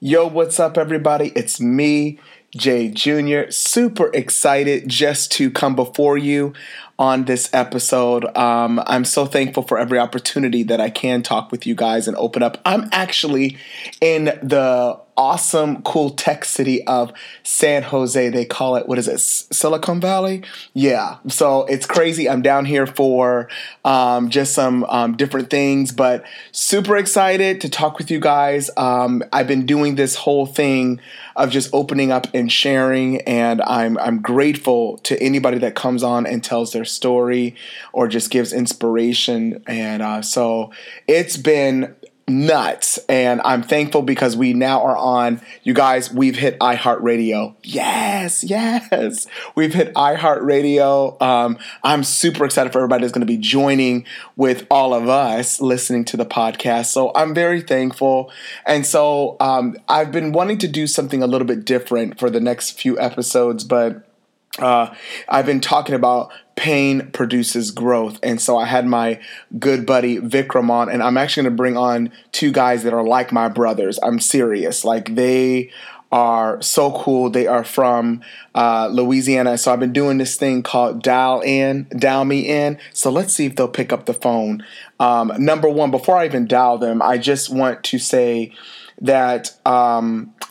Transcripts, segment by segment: Yo, what's up, everybody? It's me, Jay Jr. Super excited just to come before you on this episode. I'm so thankful for every opportunity that I can talk with you guys and open up. I'm actually in the awesome, cool tech city of San Jose. They call it, Silicon Valley? Yeah. So it's crazy. I'm down here for just some different things, but super excited to talk with you guys. I've been doing this whole thing of just opening up and sharing, and I'm grateful to anybody that comes on and tells their story or just gives inspiration. And so it's been nuts, and I'm thankful because we now are on, you guys, we've hit iHeartRadio. Yes, we've hit iHeartRadio. I'm super excited for everybody that's going to be joining with all of us listening to the podcast. So I'm very thankful, and so I've been wanting to do something a little bit different for the next few episodes, but I've been talking about pain produces growth. And so I had my good buddy Vikram on, and I'm actually going to bring on two guys that are like my brothers. I'm serious. Like, they are so cool. They are from Louisiana. So I've been doing this thing called Dial Me In. So let's see if they'll pick up the phone. Number one, before I even dial them, I just want to say that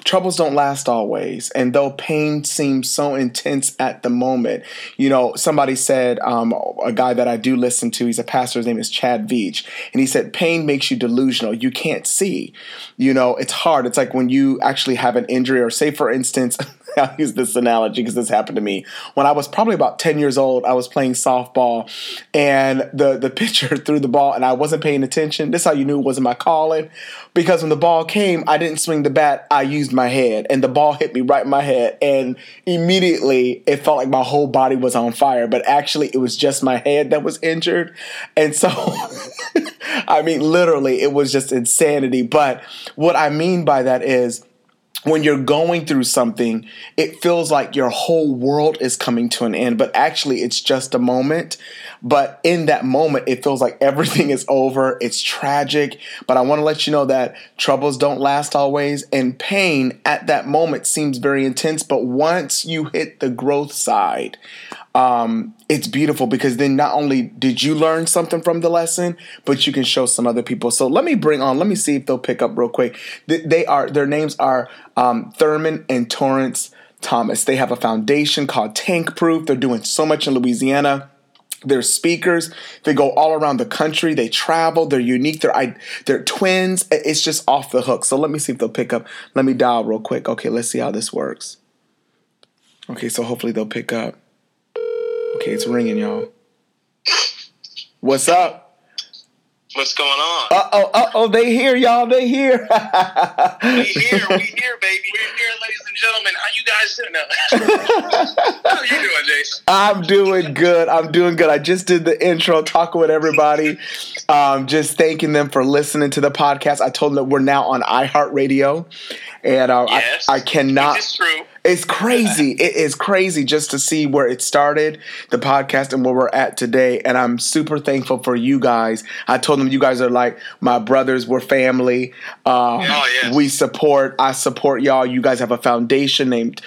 troubles don't last always. And though pain seems so intense at the moment, you know, somebody said, a guy that I do listen to, he's a pastor, his name is Chad Veach, and he said, pain makes you delusional. You can't see. You know, it's hard. It's like when you actually have an injury, or say, for instance, I'll use this analogy because this happened to me. When I was probably about 10 years old, I was playing softball, and the pitcher threw the ball, and I wasn't paying attention. This is how you knew it wasn't my calling, because when the ball came, I didn't swing the bat. I used my head, and the ball hit me right in my head, and immediately it felt like my whole body was on fire, but actually it was just my head that was injured. And so I mean, literally, it was just insanity. But what I mean by that is, when you're going through something, it feels like your whole world is coming to an end, but actually it's just a moment. But in that moment, it feels like everything is over. It's tragic. But I want to let you know that troubles don't last always, and pain at that moment seems very intense. But once you hit the growth side, it's beautiful, because then not only did you learn something from the lesson, but you can show some other people. So let me see if they'll pick up real quick. Their names are Thurman and Torrance Thomas. They have a foundation called Tank Proof. They're doing so much in Louisiana. They're speakers. They go all around the country. They travel. They're unique. They're twins. It's just off the hook. So let me see if they'll pick up. Let me dial real quick. Okay, let's see how this works. Okay, so hopefully they'll pick up. Okay, it's ringing, y'all. What's up? What's going on? Uh-oh, they here, y'all. They here. we here, baby. We're here, ladies and gentlemen. How you guys doing? How you doing, Jason? I'm doing good. I just did the intro, talking with everybody, just thanking them for listening to the podcast. I told them that we're now on iHeartRadio, and yes, I cannot. It's true. It's crazy. It is crazy just to see where it started, the podcast, and where we're at today. And I'm super thankful for you guys. I told them you guys are like my brothers. We're family. Yes. I support y'all. You guys have a foundation named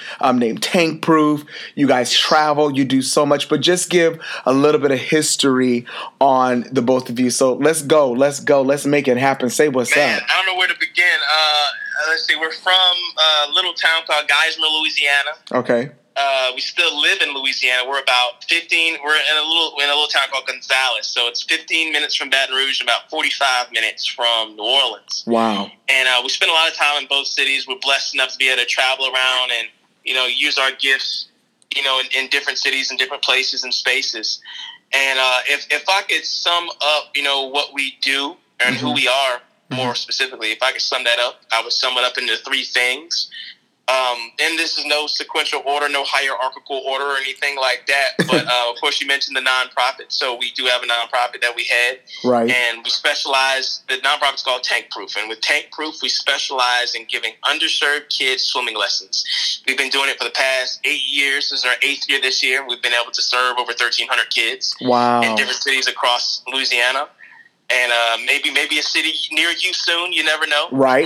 Tank Proof. You guys travel. You do so much. But just give a little bit of history on the both of you. So let's go. Let's make it happen. Say what's up. I don't know where to begin. Let's see. We're from a little town called Geismar, Louisiana. Okay. We still live in Louisiana. We're about 15. We're in a little town called Gonzales. So it's 15 minutes from Baton Rouge and about 45 minutes from New Orleans. Wow. And we spend a lot of time in both cities. We're blessed enough to be able to travel around and, you know, use our gifts, you know, in different cities and different places and spaces. And if I could sum up, you know, what we do and who we are, more specifically, if I could sum that up, I would sum it up into three things. And this is no sequential order, no hierarchical order or anything like that. But, of course, you mentioned the nonprofit. So we do have a nonprofit that we head. Right. And we specialize, the nonprofit's called Tank Proof. And with Tank Proof, we specialize in giving underserved kids swimming lessons. We've been doing it for the past 8 years. This is our 8th year this year. We've been able to serve over 1,300 kids. Wow. In different cities across Louisiana. And maybe a city near you soon. You never know. Right,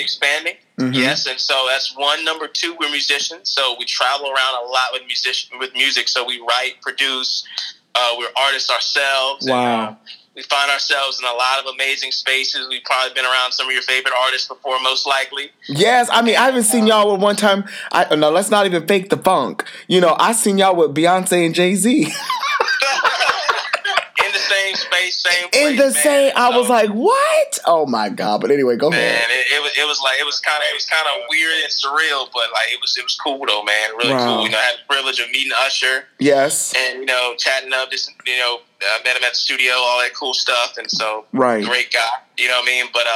expanding. Mm-hmm. Yes, and so that's one. Number two, we're musicians, so we travel around a lot with music. So we write, produce. We're artists ourselves. Wow. And, we find ourselves in a lot of amazing spaces. We've probably been around some of your favorite artists before, most likely. Yes, I mean, I haven't seen y'all with one time. No, let's not even fake the funk. You know, I seen y'all with Beyonce and Jay-Z. In the same space, same place. I was like, what? Oh my God! But anyway, go ahead. It was kind of weird and surreal, but like it was cool though, man. Really cool. You know, I had the privilege of meeting Usher. Yes. And you know, chatting up, just you know. I met him at the studio, all that cool stuff, and so great guy, you know what I mean? But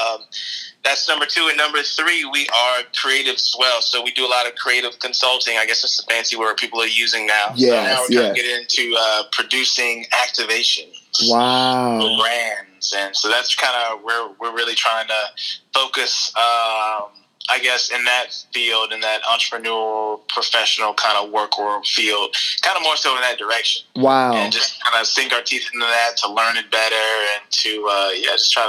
that's number two. And number three, we are creative as well, so we do a lot of creative consulting. I guess it's a fancy word people are using now. Now we're trying to get into producing activations. Wow. For brands, and so that's kind of where we're really trying to focus, I guess, in that field, in that entrepreneurial, professional kind of work or field, kind of more so in that direction. Wow. And just kind of sink our teeth into that to learn it better and to, just try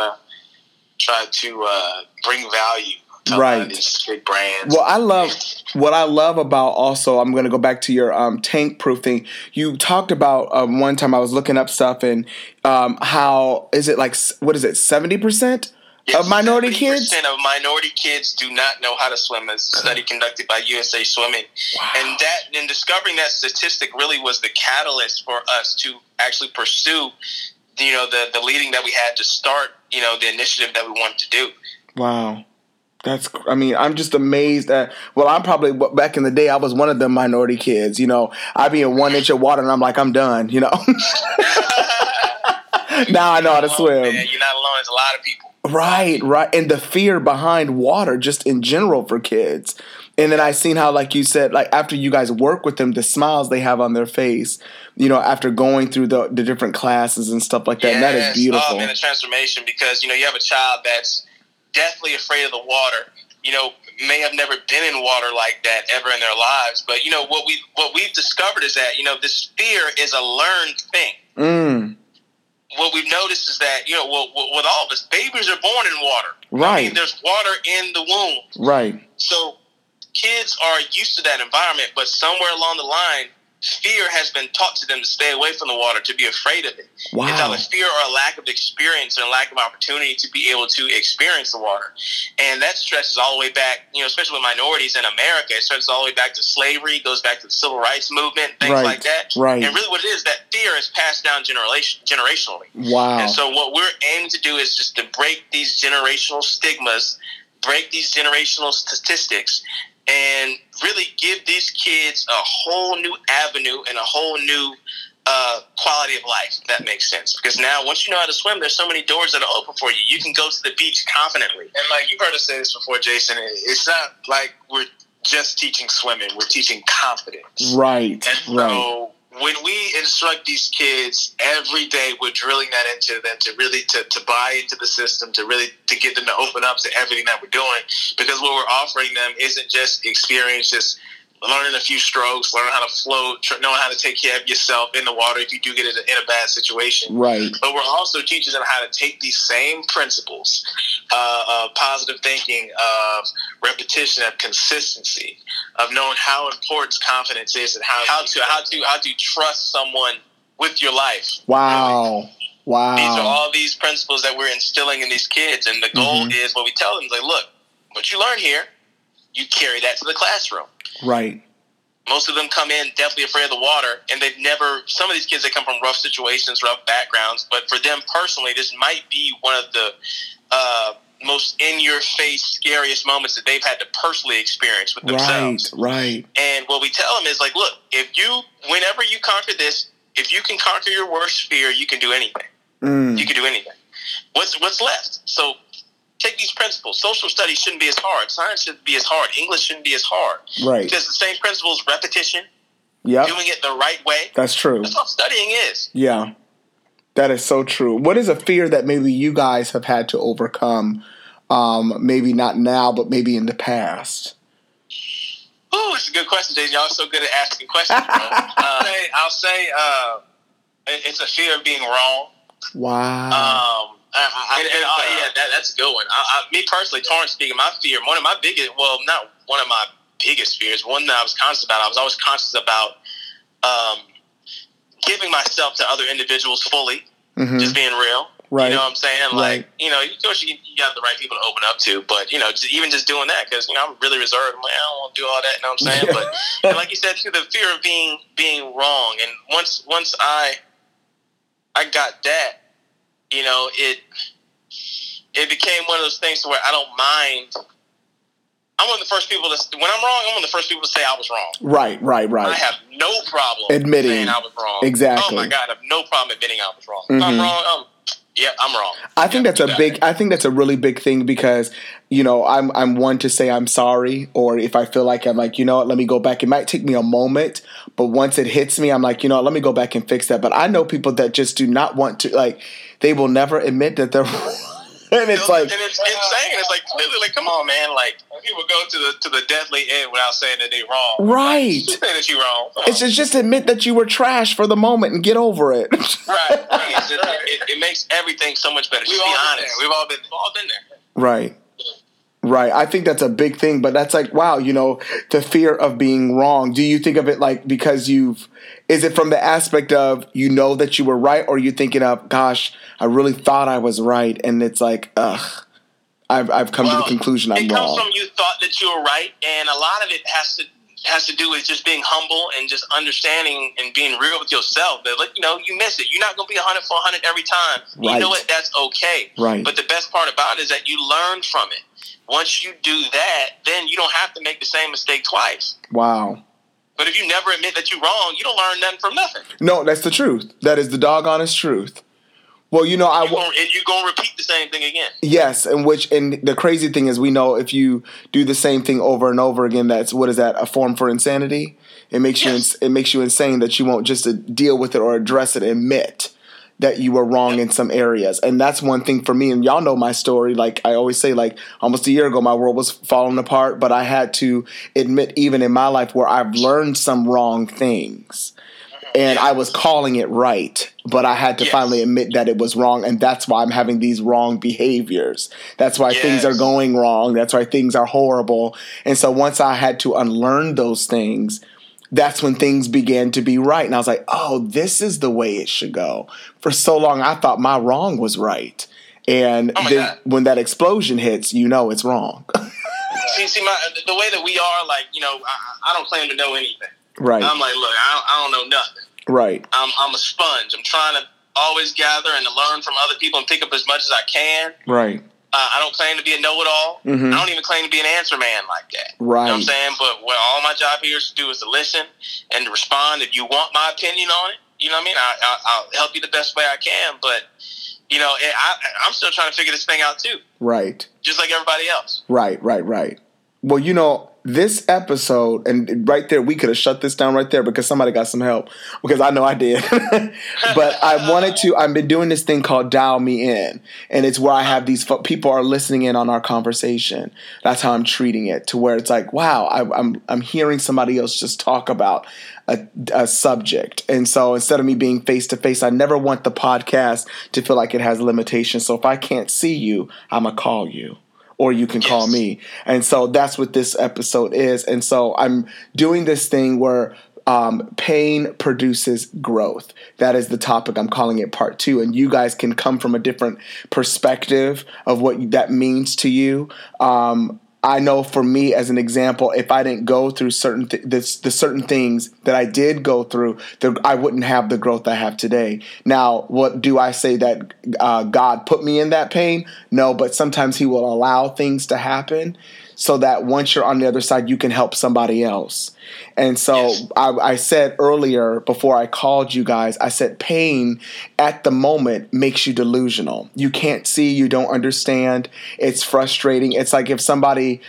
to bring value to these big brands. Well, What I love about I'm going to go back to your tank proof thing. You talked about one time I was looking up stuff and how is it like, what is it, 70%? Of minority kids? 70% of minority kids do not know how to swim. It's a study conducted by USA Swimming. Wow. And discovering that statistic really was the catalyst for us to actually pursue, you know, the leading that we had to start, you know, the initiative that we wanted to do. Wow. I'm just amazed at, well, I'm probably, back in the day, I was one of the minority kids, you know. I'd be in 1 inch of water and I'm like, I'm done, you know. Now I know how to swim. Man, you're not alone. There's a lot of people. Right. And the fear behind water just in general for kids. And then I seen how, like you said, like after you guys work with them, the smiles they have on their face, you know, after going through the different classes and stuff like that. Yes. And that is beautiful. Oh, man, the transformation, because, you know, you have a child that's deathly afraid of the water, you know, may have never been in water like that ever in their lives. But, you know, what we've discovered is that, you know, this fear is a learned thing. Mm. What we've noticed is that, you know, with all of us, babies are born in water. Right. I mean, there's water in the womb. Right. So kids are used to that environment, but somewhere along the line, fear has been taught to them to stay away from the water, to be afraid of it. Wow. It's either fear or a lack of experience and a lack of opportunity to be able to experience the water. And that stretches all the way back, you know, especially with minorities in America. It stretches all the way back to slavery, goes back to the civil rights movement, things like that. Right. And really what it is, that fear is passed down generationally. Wow. And so what we're aiming to do is just to break these generational stigmas, break these generational statistics, and really give these kids a whole new avenue and a whole new quality of life, if that makes sense. Because now, once you know how to swim, there's so many doors that are open for you. You can go to the beach confidently. And like you've heard us say this before, Jason, it's not like we're just teaching swimming. We're teaching confidence. Right. And so when we instruct these kids every day, we're drilling that into them to really to buy into the system, to get them to open up to everything that we're doing. Because what we're offering them isn't just experiences, learning a few strokes, learning how to float, knowing how to take care of yourself in the water if you do get in a bad situation. Right. But we're also teaching them how to take these same principles of positive thinking, of repetition, of consistency, of knowing how important confidence is and how to trust someone with your life. Wow. Really. Wow. These are all these principles that we're instilling in these kids, and the goal is what we tell them is like, look, what you learn here, you carry that to the classroom. Right. Most of them come in definitely afraid of the water, and they've never, some of these kids that come from rough situations, rough backgrounds, but for them personally, this might be one of the most in-your-face, scariest moments that they've had to personally experience with themselves. Right. And what we tell them is like, look, whenever you conquer this, if you can conquer your worst fear, you can do anything. Mm. You can do anything. What's left? So take these principles. Social studies shouldn't be as hard. Science shouldn't be as hard. English shouldn't be as hard. Right. Because the same principles, repetition, doing it the right way. That's true. That's all studying is. Yeah. That is so true. What is a fear that maybe you guys have had to overcome? Maybe not now, but maybe in the past. Oh, it's a good question, Jason. Y'all are so good at asking questions, bro. I'll say it's a fear of being wrong. Wow. That's a good one. Me personally, Torrance speaking, my fear, one of my biggest, well, not one of my biggest fears, one that I was conscious about, I was always conscious about giving myself to other individuals fully, mm-hmm. just being real. Right. You know what I'm saying? Like, right. You know, of course you got the right people to open up to, but, you know, even just doing that, because, you know, I'm really reserved. I'm like, I don't want to do all that, you know what I'm saying? But and like you said, too, the fear of being wrong. And once I got that, you know, it became one of those things where I don't mind. I'm one of the first people to, when I'm wrong, I'm one of the first people to say I was wrong. Right. I have no problem admitting saying I was wrong. Exactly. Oh, my God, I have no problem admitting I was wrong. Mm-hmm. If I'm wrong, I'm wrong. I think that's a really big thing because, you know, I'm one to say I'm sorry, or if I feel like I'm like, you know what, let me go back. It might take me a moment, but once it hits me, I'm like, you know what, let me go back and fix that. But I know people that just do not want to, like, they will never admit that they're wrong. And it's like, and it's insane. It's like literally, like, come on, man. Like people go to the deadly end without saying that they're wrong. Right? Like, just say that you're wrong. It's just admit that you were trash for the moment and get over it. Right. It's just, it makes everything so much better. Just be honest. We've all been there. Right. I think that's a big thing, but that's like, wow, you know, the fear of being wrong. Do you think of it like because is it from the aspect of you know that you were right, or are you thinking of, gosh, I really thought I was right, and it's like, ugh, I've come to the conclusion I'm wrong. It comes from you thought that you were right, and a lot of it has to do with just being humble and just understanding and being real with yourself. That, like, you know, you miss it. You're not going to be 100 for 100 every time. Right. You know what? That's okay. Right. But the best part about it is that you learn from it. Once you do that, then you don't have to make the same mistake twice. Wow. But if you never admit that you're wrong, you don't learn nothing from nothing. No, that's the truth. That is the doggone truth. Well, you know, you're going to repeat the same thing again. Yes, and the crazy thing is we know if you do the same thing over and over again, a form for insanity? It makes you insane that you won't just deal with it or address it, admit that you were wrong in some areas. And that's one thing for me. And y'all know my story. Like I always say, like almost a year ago, my world was falling apart, but I had to admit even in my life where I've learned some wrong things and I was calling it right, but I had to finally admit that it was wrong. And that's why I'm having these wrong behaviors. That's why things are going wrong. That's why things are horrible. And so once I had to unlearn those things, that's when things began to be right. And I was like, oh, this is the way it should go. For so long, I thought my wrong was right. And then when that explosion hits, you know it's wrong. The way that we are, like, you know, I don't claim to know anything. Right. I'm like, look, I don't know nothing. Right. I'm a sponge. I'm trying to always gather and to learn from other people and pick up as much as I can. Right. I don't claim to be a know-it-all. Mm-hmm. I don't even claim to be an answer man like that. Right. You know what I'm saying? But what all my job here is to do is to listen and to respond. If you want my opinion on it, you know what I mean? I'll help you the best way I can. But, you know, I'm still trying to figure this thing out too. Right. Just like everybody else. Right. Well, you know, this episode, and right there, we could have shut this down right there because somebody got some help, because I know I did. But I've been doing this thing called Dial Me In, and it's where I have these people are listening in on our conversation. That's how I'm treating it, to where it's like, wow, I'm hearing somebody else just talk about a subject. And so instead of me being face-to-face, I never want the podcast to feel like it has limitations. So if I can't see you, I'm going to call you. Or you can call me. And so that's what this episode is. And so I'm doing this thing where pain produces growth. That is the topic. I'm calling it part 2. And you guys can come from a different perspective of what that means to you. I know for me, as an example, if I didn't go through the certain things that I did go through, I wouldn't have the growth I have today. Now, what do I say that God put me in that pain? No, but sometimes He will allow things to happen so that once you're on the other side, you can help somebody else. And so I said earlier, before I called you guys, I said pain at the moment makes you delusional. You can't see, you don't understand. It's frustrating. It's like if somebody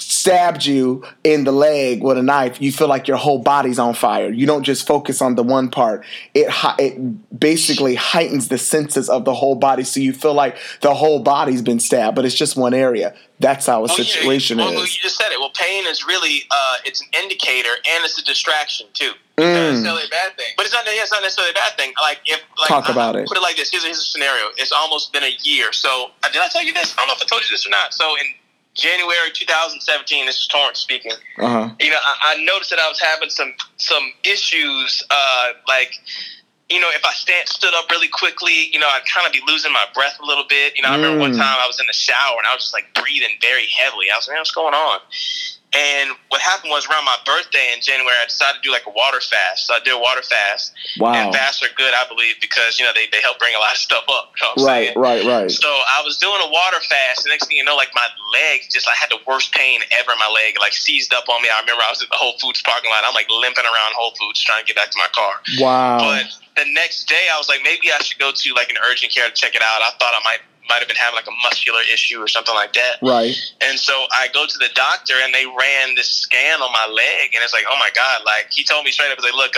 stabbed you in the leg with a knife, you feel like your whole body's on fire. You don't just focus on the one part. It basically heightens the senses of the whole body, so you feel like the whole body's been stabbed, but it's just one area. That's how a situation is. Well, you just said it. Well, pain is really it's an indicator, and it's a distraction too. It's not necessarily a bad thing, but it's not necessarily a bad thing. Put it like this. Here's a scenario. It's almost been a year. So did I tell you this? I don't know if I told you this or not. So in January 2017, this is Torrance speaking. Uh-huh. You know, I noticed that I was having some issues. You know, if I stood up really quickly, you know, I'd kind of be losing my breath a little bit. You know, I remember one time I was in the shower and I was just like breathing very heavily. I was like, man, what's going on? And what happened was around my birthday in January, I decided to do like a water fast. So I did a water fast. Wow. And fasts are good, I believe, because, you know, they help bring a lot of stuff up. You know what I'm saying? Right. So I was doing a water fast. The next thing you know, like my leg, I had the worst pain ever in my leg. Like seized up on me. I remember I was at the Whole Foods parking lot. I'm like limping around Whole Foods trying to get back to my car. Wow. But the next day I was like, maybe I should go to like an urgent care to check it out. I thought I might have been having like a muscular issue or something like that. Right. And so I go to the doctor and they ran this scan on my leg and it's like, oh my God, like he told me straight up, he's like, look,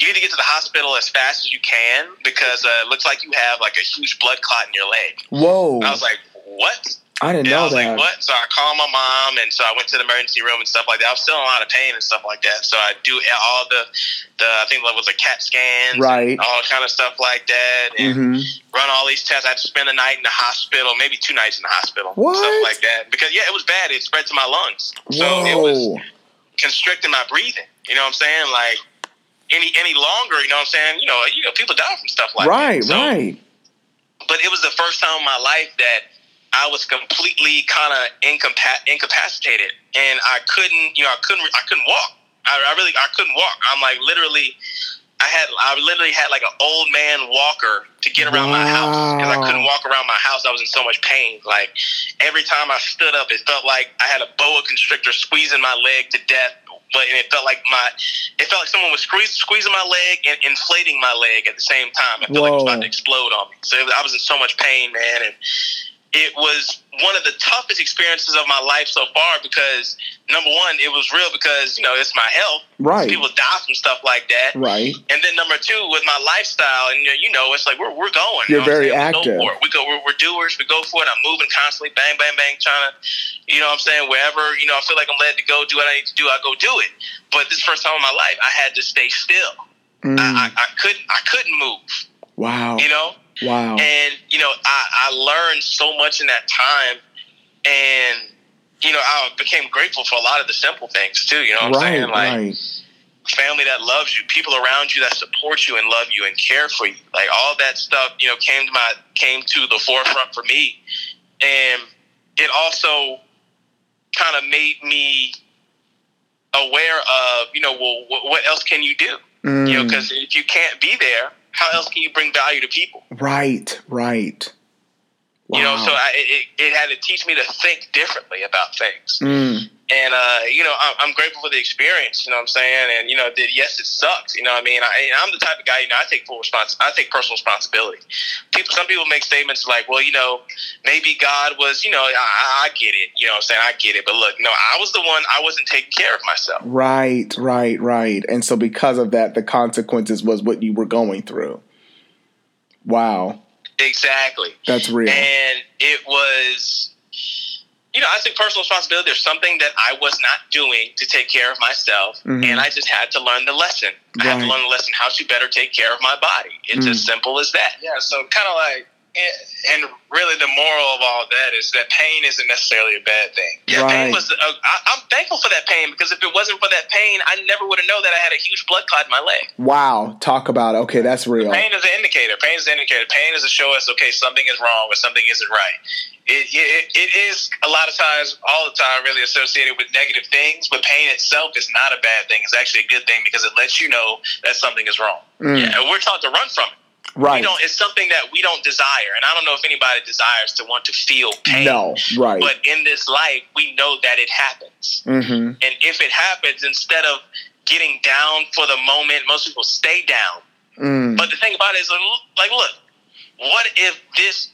you need to get to the hospital as fast as you can because it looks like you have like a huge blood clot in your leg. Whoa. And I was like, what? I didn't know that. I was like, what? So I called my mom, and so I went to the emergency room and stuff like that. I was still in a lot of pain and stuff like that. So I do all the I think it was a CAT scan, right? All kind of stuff like that, and run all these tests. I had to spend a night in the hospital, maybe 2 nights in the hospital, stuff like that. Because, yeah, it was bad. It spread to my lungs. Whoa. So it was constricting my breathing. You know what I'm saying? Like, any longer, you know what I'm saying? You know people die from stuff like that. Right. But it was the first time in my life that I was completely kind of incapacitated, and I couldn't walk. I couldn't walk. I'm like I literally had like an old man walker to get around my house because I couldn't walk around my house. I was in so much pain. Like every time I stood up, it felt like I had a boa constrictor squeezing my leg to death. And it felt like someone was squeezing my leg and inflating my leg at the same time. I felt like it was about to explode on me. So I was in so much pain, man, and it was one of the toughest experiences of my life so far because, number one, it was real because, you know, it's my health. Right. People die from stuff like that. Right. And then number two, with my lifestyle, and you know, it's like we're going. You're very active. We're doers. We go for it. I'm moving constantly, bang, bang, bang, trying to, you know what I'm saying, wherever, you know, I feel like I'm led to go do what I need to do, I go do it. But this first time in my life, I had to stay still. I couldn't move. Wow. You know? Wow. And, you know, I learned so much in that time, and, you know, I became grateful for a lot of the simple things too, you know what I'm saying? Like family that loves you, people around you that support you and love you and care for you. Like all that stuff, you know, came to the forefront for me. And it also kind of made me aware of, you know, well, what else can you do? You know, because if you can't be there, how else can you bring value to people? Right. Wow. You know, so it had to teach me to think differently about things. And, you know, I'm grateful for the experience, you know what I'm saying? And, you know, yes, it sucks. You know what I mean? I'm the type of guy, you know, I take personal responsibility. Some people make statements like, well, you know, maybe God was, you know, I get it. You know what I'm saying? I get it. But look, no, I was the one, I wasn't taking care of myself. Right. And so because of that, the consequences was what you were going through. Wow. Exactly. That's real. And it was... You know, I think personal responsibility is something that I was not doing to take care of myself, and I just had to learn the lesson. I had to learn the lesson how to better take care of my body. It's as simple as that. Yeah, so kind of like, and really the moral of all that is that pain isn't necessarily a bad thing. Yeah, pain was. I'm thankful for that pain because if it wasn't for that pain, I never would have known that I had a huge blood clot in my leg. Wow, talk about it. Okay, that's real. Pain is an indicator. Pain is to show us, okay, something is wrong or something isn't right. It is a lot of times, all the time, really associated with negative things, but pain itself is not a bad thing. It's actually a good thing because it lets you know that something is wrong. Yeah, and we're taught to run from it. Right. It's something that we don't desire, and I don't know if anybody desires to want to feel pain. No, right. But in this life, we know that it happens. And if it happens, instead of getting down for the moment, most people stay down. But the thing about it is, like, look, what if this...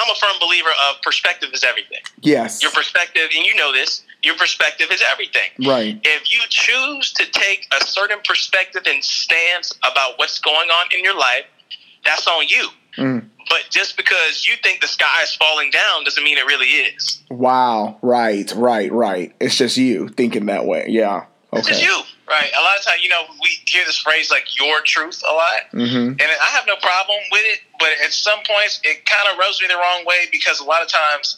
I'm a firm believer of perspective is everything. Yes. Your perspective, and you know this, your perspective is everything. Right. If you choose to take a certain perspective and stance about what's going on in your life, that's on you. Mm. But just because you think the sky is falling down doesn't mean it really is. Wow. Right. It's just you thinking that way. Yeah. Okay. It's just you. Right. A lot of times, you know, we hear this phrase like your truth a lot. Mm-hmm. And I have no problem with it. But at some points, it kind of rubs me the wrong way because a lot of times,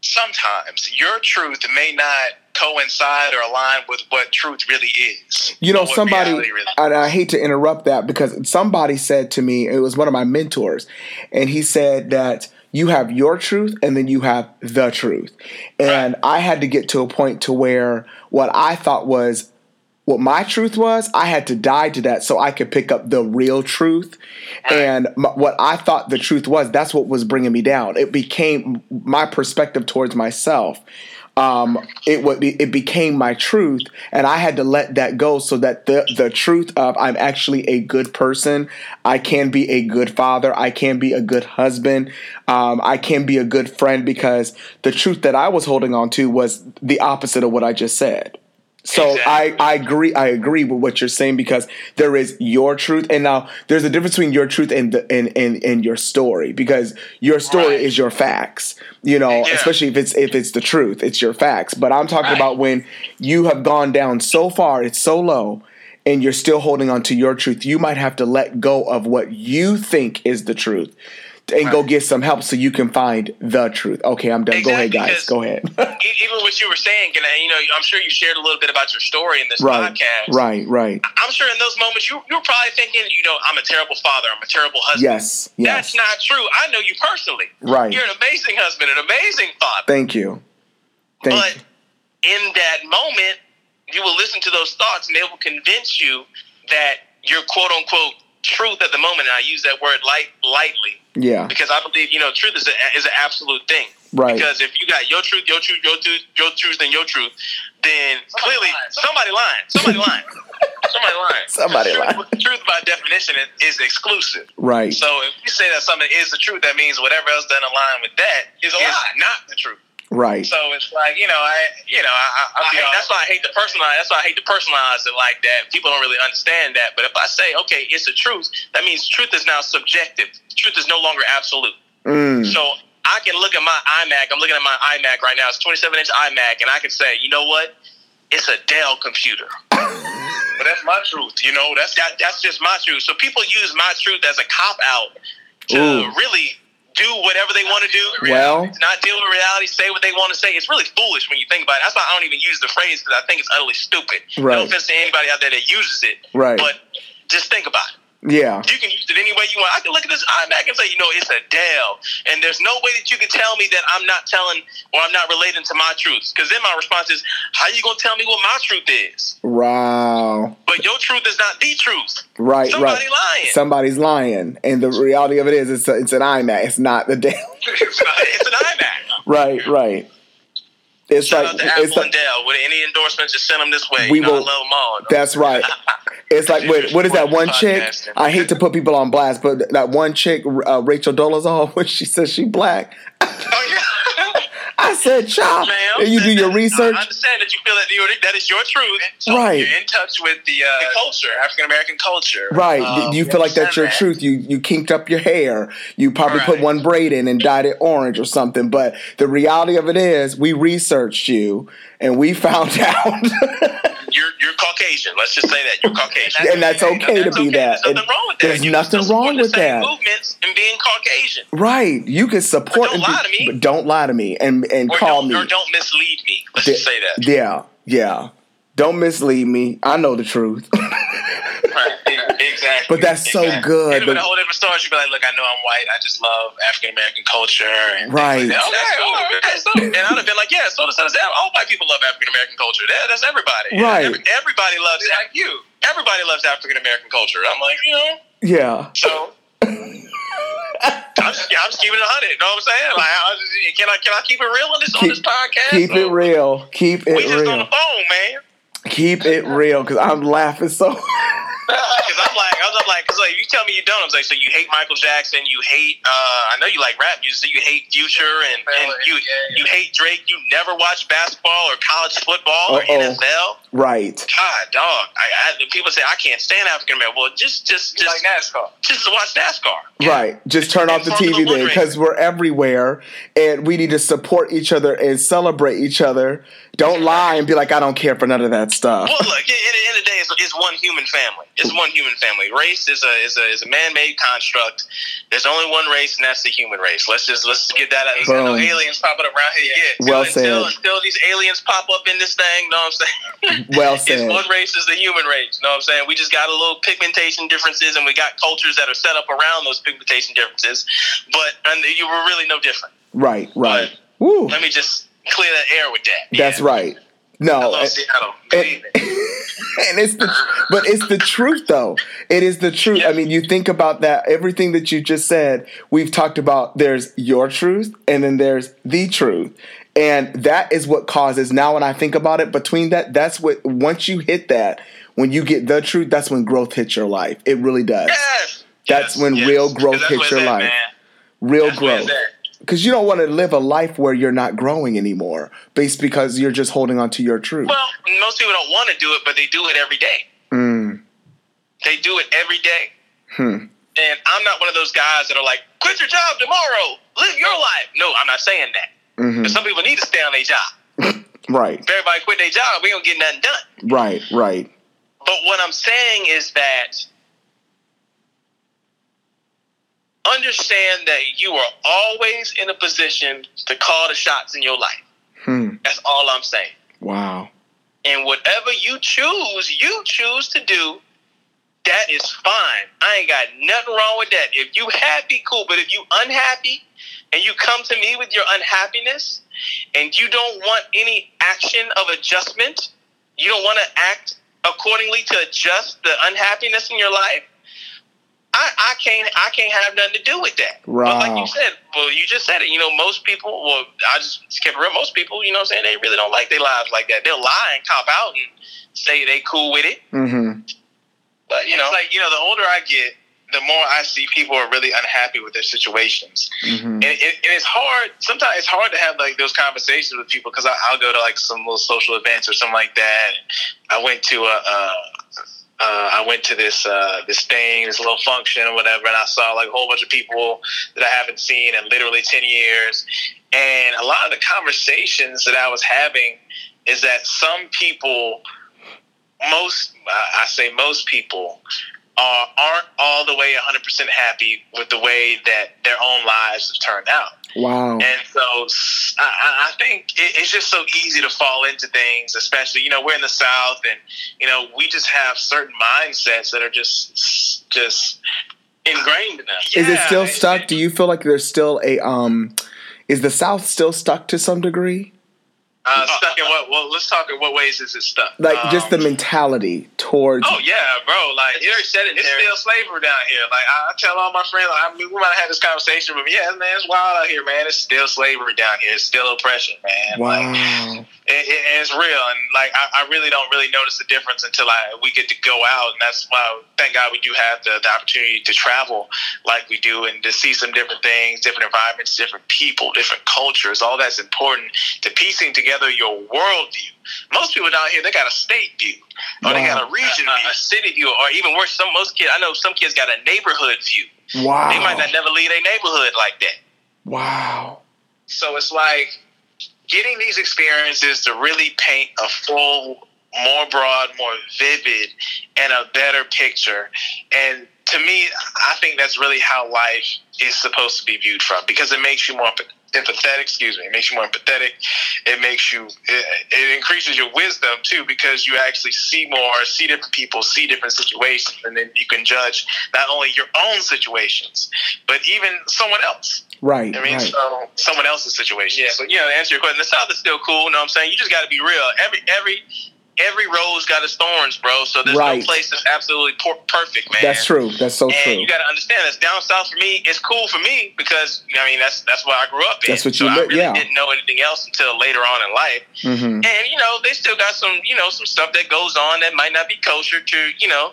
sometimes your truth may not coincide or align with what truth really is. You know, somebody, really is. I hate to interrupt that because somebody said to me, it was one of my mentors, and he said that you have your truth and then you have the truth. And right. I had to get to a point to where what I thought was what my truth was, I had to die to that so I could pick up the real truth. Right. And what I thought the truth was, that's what was bringing me down. It became my perspective towards myself. It became my truth, and I had to let that go so that the truth of I'm actually a good person. I can be a good father. I can be a good husband. I can be a good friend because the truth that I was holding on to was the opposite of what I just said. So exactly. I agree with what you're saying because there is your truth. And now there's a difference between your truth and your story, because your story right. is your facts, you know, yeah. especially if it's the truth, it's your facts. But I'm talking right. about when you have gone down so far, it's so low and you're still holding on to your truth. You might have to let go of what you think is the truth and right. go get some help so you can find the truth. Okay, I'm done. Exactly, go ahead, guys. Go ahead. Even what you were saying, you know, I'm sure you shared a little bit about your story in this right, podcast. Right. I'm sure in those moments you're probably thinking, you know, I'm a terrible father. I'm a terrible husband. Yes. That's not true. I know you personally. Right. You're an amazing husband, an amazing father. Thank you. In that moment, you will listen to those thoughts and they will convince you that your quote-unquote truth at the moment, and I use that word lightly. Yeah, because I believe, you know, truth is an absolute thing. Right. Because if you got your truth, then clearly somebody lying. Truth by definition is exclusive. Right. So if you say that something is the truth, that means whatever else doesn't align with that is not the truth. Right. So it's like, you know, that's why I hate to personalize it like that. People don't really understand that. But if I say, okay, it's the truth, that means truth is now subjective. Truth is no longer absolute. Mm. So I can look at my iMac. I'm looking at my iMac right now. It's a 27-inch iMac. And I can say, you know what? It's a Dell computer. But that's my truth. You know, that's just my truth. So people use my truth as a cop-out to really do whatever they want to do. Well, not deal with reality. Say what they want to say. It's really foolish when you think about it. That's why I don't even use the phrase because I think it's utterly stupid. Right. No offense to anybody out there that uses it. Right. But just think about it. Yeah. You can use it any way you want. I can look at this iMac and say, you know, it's a Dell. And there's no way that you can tell me that I'm not telling or I'm not relating to my truths. Because then my response is, how are you going to tell me what my truth is? Wow. But your truth is not the truth. Right. Somebody's lying. Somebody's lying. And the reality of it is it's an iMac. It's not the Dell. It's an iMac. Right. It's shout like, out to Apple it's like, and Dell. With any endorsements, just send them this way. I love them all. That's right. It's like, what is that one chick? I hate to put people on blast, but that one chick, Rachel Dolezal, when she says she black. Oh, yeah. I said, child, and you do your research. I understand that you feel that is your truth. So right. You're in touch with the culture, African-American culture. Right. You feel like that's your truth. You kinked up your hair. You probably put one braid in and dyed it orange or something. But the reality of it is we researched you and we found out. You're Caucasian. Let's just say that. You're Caucasian. And that's okay to be that. There's nothing wrong with that. There's nothing wrong with that. Movements and being Caucasian. Right. You can support. But don't lie to me. And or call me. Or don't mislead me. Let's just say that. Yeah. Don't mislead me. I know the truth. Right. Exactly. But that's so good. It'd have been a whole different story. She'd be like, look, I know I'm white. I just love African-American culture. And right. Like that's cool. And I'd have been like, yeah, so does that. All white people love African-American culture. That's everybody. Right. Everybody loves it. Like you. Everybody loves African-American culture. I'm like, you know. Yeah. So. I'm just keeping it 100. You know what I'm saying? Like, can I keep it real on this podcast? Keep it real. We just on the phone, man. Keep it real, because I'm laughing so. Because I'm like, was like, you tell me you don't. I was like, so you hate Michael Jackson, you hate, I know you like rap music, you hate Future, and you hate Drake, you never watch basketball or college football or NFL. Right. God, dog. I people say, I can't stand African-American. Well, just like NASCAR. Just watch NASCAR. Right. Just turn off the TV then, because we're everywhere, and we need to support each other and celebrate each other. Don't lie and be like, I don't care for none of that stuff. Well, look, at the end of the day, it's one human family. It's one human family. Race is a man-made construct. There's only one race, and that's the human race. Let's just get that out. There's no aliens popping up around here yet. Well said. Until these aliens pop up in this thing, know what I'm saying? Well said. It's one race is the human race, know what I'm saying? We just got a little pigmentation differences, and we got cultures that are set up around those pigmentation differences. But you were really no different. Right. But, woo. Let me just clear that air with that. That's right. No, hello, Seattle. And it's the truth, though. It is the truth. Yeah. I mean, you think about that, everything that you just said, we've talked about there's your truth and then there's the truth. And that is what causes, now when I think about it, between that, that's what, once you hit that, when you get the truth, that's when growth hits your life. It really does. Yes. That's when real growth hits your life. Man. Real growth. Because you don't want to live a life where you're not growing anymore, based because you're just holding on to your truth. Well, most people don't want to do it, but they do it every day. Mm. They do it every day. Hmm. And I'm not one of those guys that are like, quit your job tomorrow, live your life. No, I'm not saying that. Mm-hmm. Some people need to stay on their job. Right. If everybody quit their job, we don't get nothing done. Right. But what I'm saying is that understand that you are always in a position to call the shots in your life. That's all I'm saying. Wow. And whatever you choose to do, that is fine. I ain't got nothing wrong with that. If you happy, cool. But if you unhappy and you come to me with your unhappiness and you don't want any action of adjustment, you don't want to act accordingly to adjust the unhappiness in your life, I can't have nothing to do with that. Wow. But like you said, well, you just said it. You know, most people, well, I just kept it real. Most people, you know what I'm saying, they really don't like their lives like that. They'll lie and cop out and say they cool with it. Mm-hmm. But, you know. It's like, you know, the older I get, the more I see people are really unhappy with their situations. Mm-hmm. And it's hard. Sometimes it's hard to have, like, those conversations with people because I'll go to, like, some little social events or something like that. I went to this thing, this little function or whatever, and I saw like a whole bunch of people that I haven't seen in literally 10 years. And a lot of the conversations that I was having is that some people, most people, aren't all the way 100% happy with the way that their own lives have turned out. Wow. And so I think it's just so easy to fall into things, especially, you know, we're in the South and, you know, we just have certain mindsets that are just ingrained in us. Is it still stuck? Do you feel like there's still is the South still stuck to some degree? Stuck in what? Well, let's talk in what ways is it stuck? Like just the mentality towards. Oh yeah, bro. Like it's still slavery down here. Like I tell all my friends, like, I mean, we might have had this conversation, but yeah, man, it's wild out here, man. It's still slavery down here. It's still oppression, man. Wow. Like, it's real, and like I really don't really notice the difference until we get to go out, and that's why thank God we do have the opportunity to travel like we do and to see some different things, different environments, different people, different cultures. All that's important to piecing together your worldview. Most people down here, they got a state view, or they got a region view, a city view, or even worse, I know some kids got a neighborhood view. Wow. They might not never leave their neighborhood like that. Wow. So it's like getting these experiences to really paint a full, more broad, more vivid, and a better picture. And to me, I think that's really how life is supposed to be viewed from, because it makes you more empathetic. It makes you more empathetic. It increases your wisdom too, because you actually see more, see different people, see different situations, and then you can judge not only your own situations, but even someone else. Right. I mean, So someone else's situation. Yeah. So you know, to answer your question, the South is still cool. You know what I'm saying? You just got to be real. Every road's got its thorns, bro. So there's no place that's absolutely perfect, man. That's true. That's so true. And you got to understand, that's down south for me. It's cool for me because, I mean, that's where I grew up in. That's what I really didn't know anything else until later on in life. Mm-hmm. And, you know, they still got some, you know, some stuff that goes on that might not be kosher to, you know,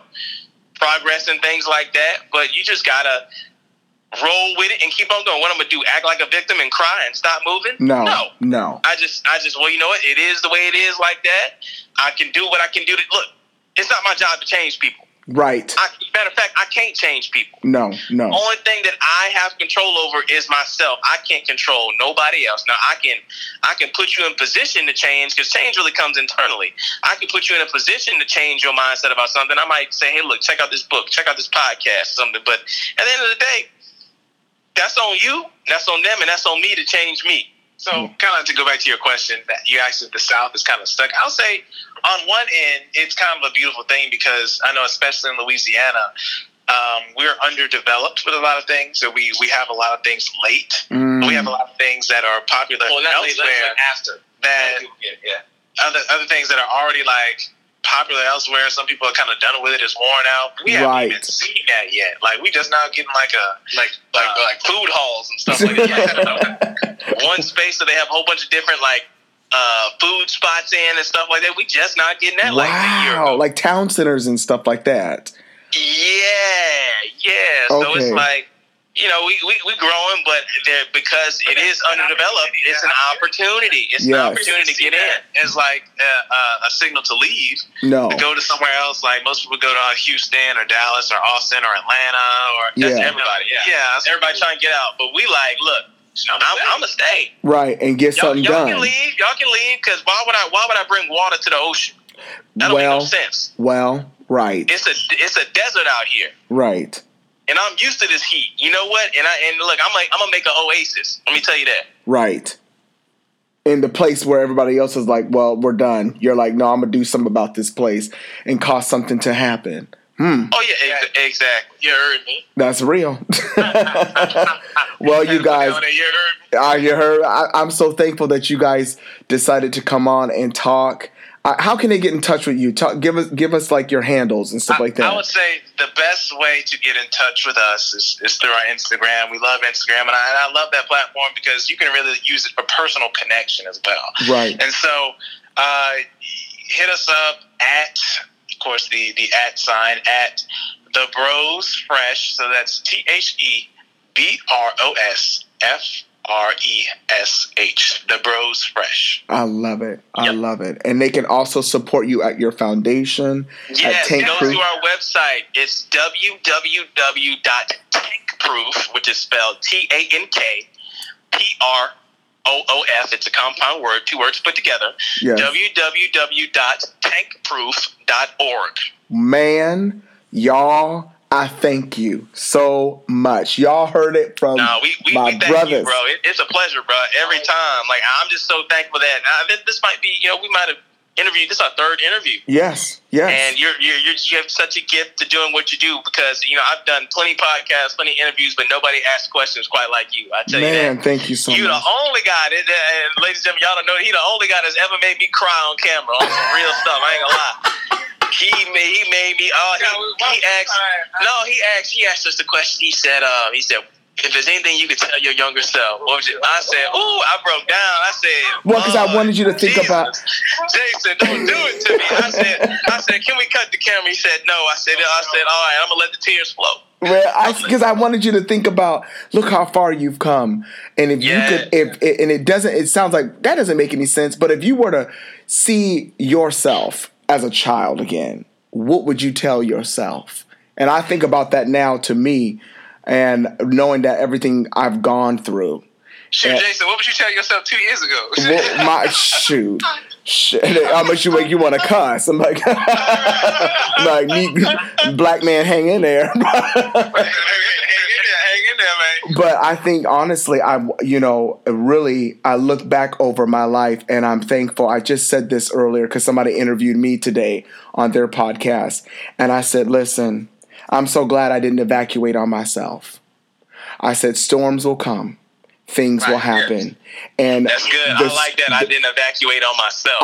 progress and things like that. But you just gotta roll with it and keep on going. What I'm gonna do? Act like a victim and cry and stop moving? No. I just. Well, you know what? It is the way it is. Like that. I can do what I can do. Look, it's not my job to change people. Right. Matter of fact, I can't change people. No. Only thing that I have control over is myself. I can't control nobody else. Now, I can put you in position to change, because change really comes internally. I can put you in a position to change your mindset about something. I might say, hey, look, check out this book, check out this podcast, something. But at the end of the day, that's on you, that's on them, and that's on me to change me. So kind of to go back to your question that you asked if the South is kind of stuck, I'll say on one end, it's kind of a beautiful thing, because I know especially in Louisiana, we're underdeveloped with a lot of things. So we have a lot of things late. Mm. We have a lot of things that are popular elsewhere. Other things that are already like popular elsewhere. Some people are kind of done with it. It's worn out. We haven't even seen that yet. Like, we just now getting like food halls and stuff like that. One space that they have a whole bunch of different food spots in and stuff like that. We just not getting that like town centers and stuff like that. Yeah. Okay. So it's like, you know, we growing, but because it is underdeveloped, it's an opportunity. It's an opportunity to get in. It's like a signal to leave, to go to somewhere else. Like, most people go to Houston or Dallas or Austin or Atlanta, or that's everybody. Yeah, everybody trying to get out. But we like, look, I'm gonna stay. Right, and get something done. Y'all can leave, because why would I bring water to the ocean? That don't make no sense. Well, right. It's a desert out here. Right. And I'm used to this heat. You know what? And look, I'm gonna make an oasis. Let me tell you that. Right. In the place where everybody else is like, well, we're done. You're like, no, I'm gonna do something about this place and cause something to happen. Oh yeah, exactly. You heard me. That's real. Well, you guys, I'm so thankful that you guys decided to come on and talk. How can they get in touch with you? Give us like your handles and stuff like that. I would say the best way to get in touch with us is through our Instagram. We love Instagram, and I love that platform because you can really use it for personal connection as well. Right. And so hit us up at, of course, the @ sign at The Bros Fresh. So that's TheBrosFresh. The Bros Fresh. I love it. I love it. And they can also support you at your foundation. Yes, go to our website. It's www.tankproof, which is spelled TankProof. It's a compound word, two words put together. Yes. www.tankproof.org. Man, y'all, I thank you so much. Y'all heard it from my brothers. You, bro. It's a pleasure, bro. Every time. Like, I'm just so thankful that this might be, you know, we might have interviewed. This is our third interview. Yes. And you have such a gift to doing what you do, because, you know, I've done plenty podcasts, plenty interviews, but nobody asks questions quite like you. I tell you that. Man, thank you so much. You the only guy, and ladies and gentlemen, y'all don't know, he the only guy that's ever made me cry on camera on some real stuff. I ain't gonna lie. He asked us the question. He said, if there's anything you could tell your younger self, I said, ooh, I broke down. I said, well, because I wanted you to think about Jason, don't do it to me. I said, can we cut the camera? He said, no. I said, all right, I'm gonna let the tears flow. Well, because I wanted you to think about, look how far you've come, and if you could, it sounds like that doesn't make any sense, but if you were to see yourself as a child again, what would you tell yourself? And I think about that now, to me, and knowing that everything I've gone through. Shoot, Jason, what would you tell yourself 2 years ago? How much you want to cuss? I'm like, black man, hang in there. Hang in there, man. But I think, honestly, I look back over my life and I'm thankful. I just said this earlier because somebody interviewed me today on their podcast, and I said, listen, I'm so glad I didn't evacuate on myself. I said, storms will come. Things will happen. And that's good. I like that. I didn't evacuate on myself.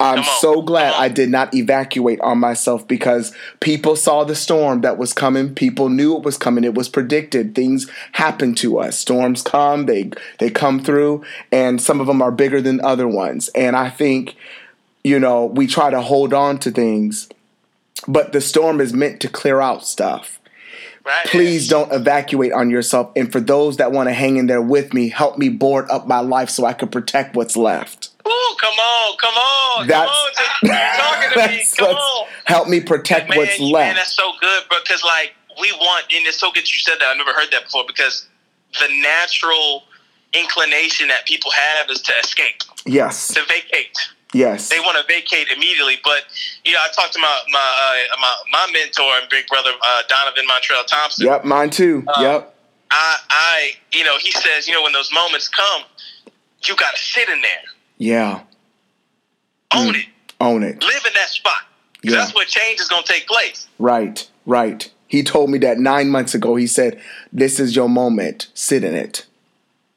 I'm so glad I did not evacuate on myself, because people saw the storm that was coming. People knew it was coming. It was predicted. Things happen to us. Storms come. They come through. And some of them are bigger than other ones. And I think, you know, we try to hold on to things But the storm is meant to clear out stuff. Right. Please don't evacuate on yourself. And for those that want to hang in there with me, help me board up my life so I can protect what's left. Oh, come on. Come on, talking to me. Help me protect what's left. Man, that's so good, bro, because, like, we want, and it's so good you said that. I've never heard that before, because the natural inclination that people have is to escape. Yes. To vacate. Yes. They want to vacate immediately. But, you know, I talked to my mentor and big brother, Donovan Montrell Thompson. Yep, mine too. Yep. I, you know, he says, you know, when those moments come, you got to sit in there. Yeah. Own it. Own it. Live in that spot. Yeah. That's where change is going to take place. Right. He told me that 9 months ago. He said, this is your moment. Sit in it.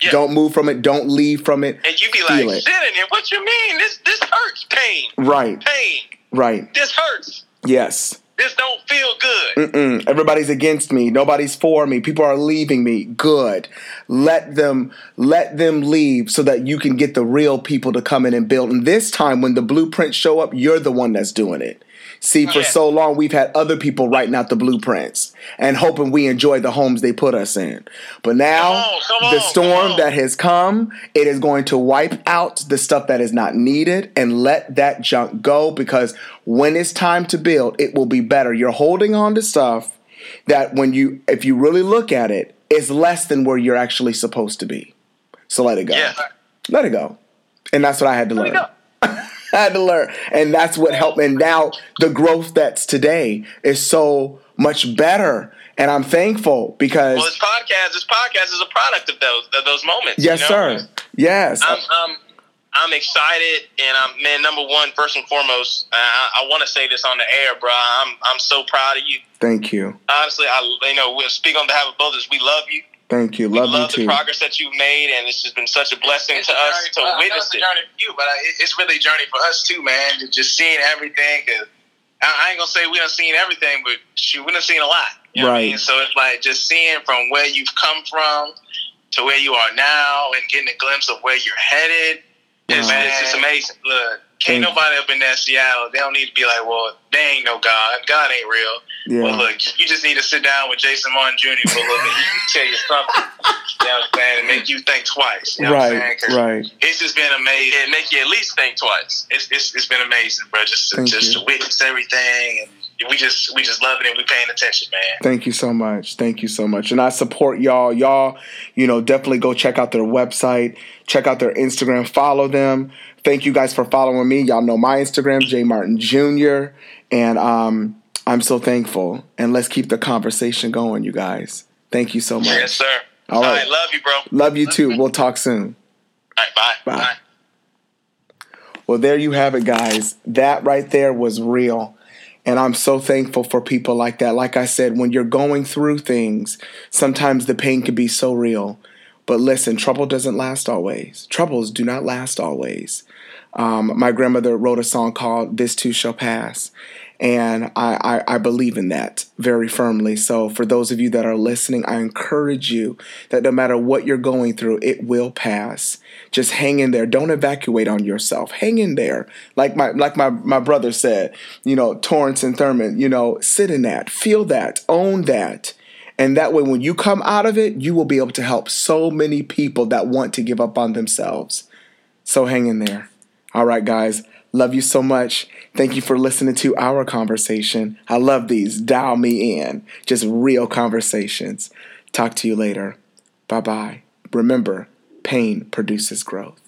Yeah. Don't move from it. Don't leave from it. And you be like, sit in it. What you mean? This hurts. Pain. Right. Right. This hurts. Yes. This don't feel good. Mm-mm. Everybody's against me. Nobody's for me. People are leaving me. Good. Let them leave so that you can get the real people to come in and build. And this time when the blueprints show up, you're the one that's doing it. See, for so long, we've had other people writing out the blueprints and hoping we enjoy the homes they put us in. But now, the storm that has come, it is going to wipe out the stuff that is not needed and let that junk go, because when it's time to build, it will be better. You're holding on to stuff that if you really look at it, is less than where you're actually supposed to be. So let it go. Yeah. Let it go. And that's what I had to learn. I had to learn. And that's what helped. And now the growth that's today is so much better. And I'm thankful because... Well, this podcast is a product of those moments. Yes, you know? Sir. Yes. I'm excited. And number one, first and foremost, I want to say this on the air, bro. I'm so proud of you. Thank you. Honestly, we'll speak on behalf of both of us. We love you. Thank you. We love you too. The progress that you've made, and it's just been such a blessing to us to witness it. It's a journey for you, but it's really a journey for us too, man. Just seeing everything. Cause I ain't gonna say we done seen everything, but we done seen a lot. You know what I mean? So it's like just seeing from where you've come from to where you are now, and getting a glimpse of where you're headed. It's just amazing. Look, can't nobody up in that Seattle. They don't need to be like, well, they ain't no God. God ain't real. Yeah. Well, look, you just need to sit down with Jason Martin Jr. for a little bit. He can tell you something, you know what I'm saying, and make you think twice. You know what I'm saying? Right. It's just been amazing. It make you at least think twice. It's been amazing, bro. Just to witness everything, and we just love it, and we paying attention, man. Thank you so much. And I support y'all. Y'all, you know, definitely go check out their website, check out their Instagram, follow them. Thank you guys for following me. Y'all know my Instagram, jaymartinjr, and I'm so thankful. And let's keep the conversation going, you guys. Thank you so much. Yes, sir. All right. Love you, bro. Love you, too. We'll talk soon. All right. Bye. Well, there you have it, guys. That right there was real. And I'm so thankful for people like that. Like I said, when you're going through things, sometimes the pain can be so real. But listen, trouble doesn't last always. Troubles do not last always. My grandmother wrote a song called This Too Shall Pass. And I believe in that very firmly. So for those of you that are listening, I encourage you that no matter what you're going through, it will pass. Just hang in there. Don't evacuate on yourself. Hang in there. Like my brother said, you know, Torrance and Thurman, you know, sit in that, feel that, own that. And that way, when you come out of it, you will be able to help so many people that want to give up on themselves. So hang in there. All right, guys. Love you so much. Thank you for listening to our conversation. I love these. Dial me in. Just real conversations. Talk to you later. Bye-bye. Remember, pain produces growth.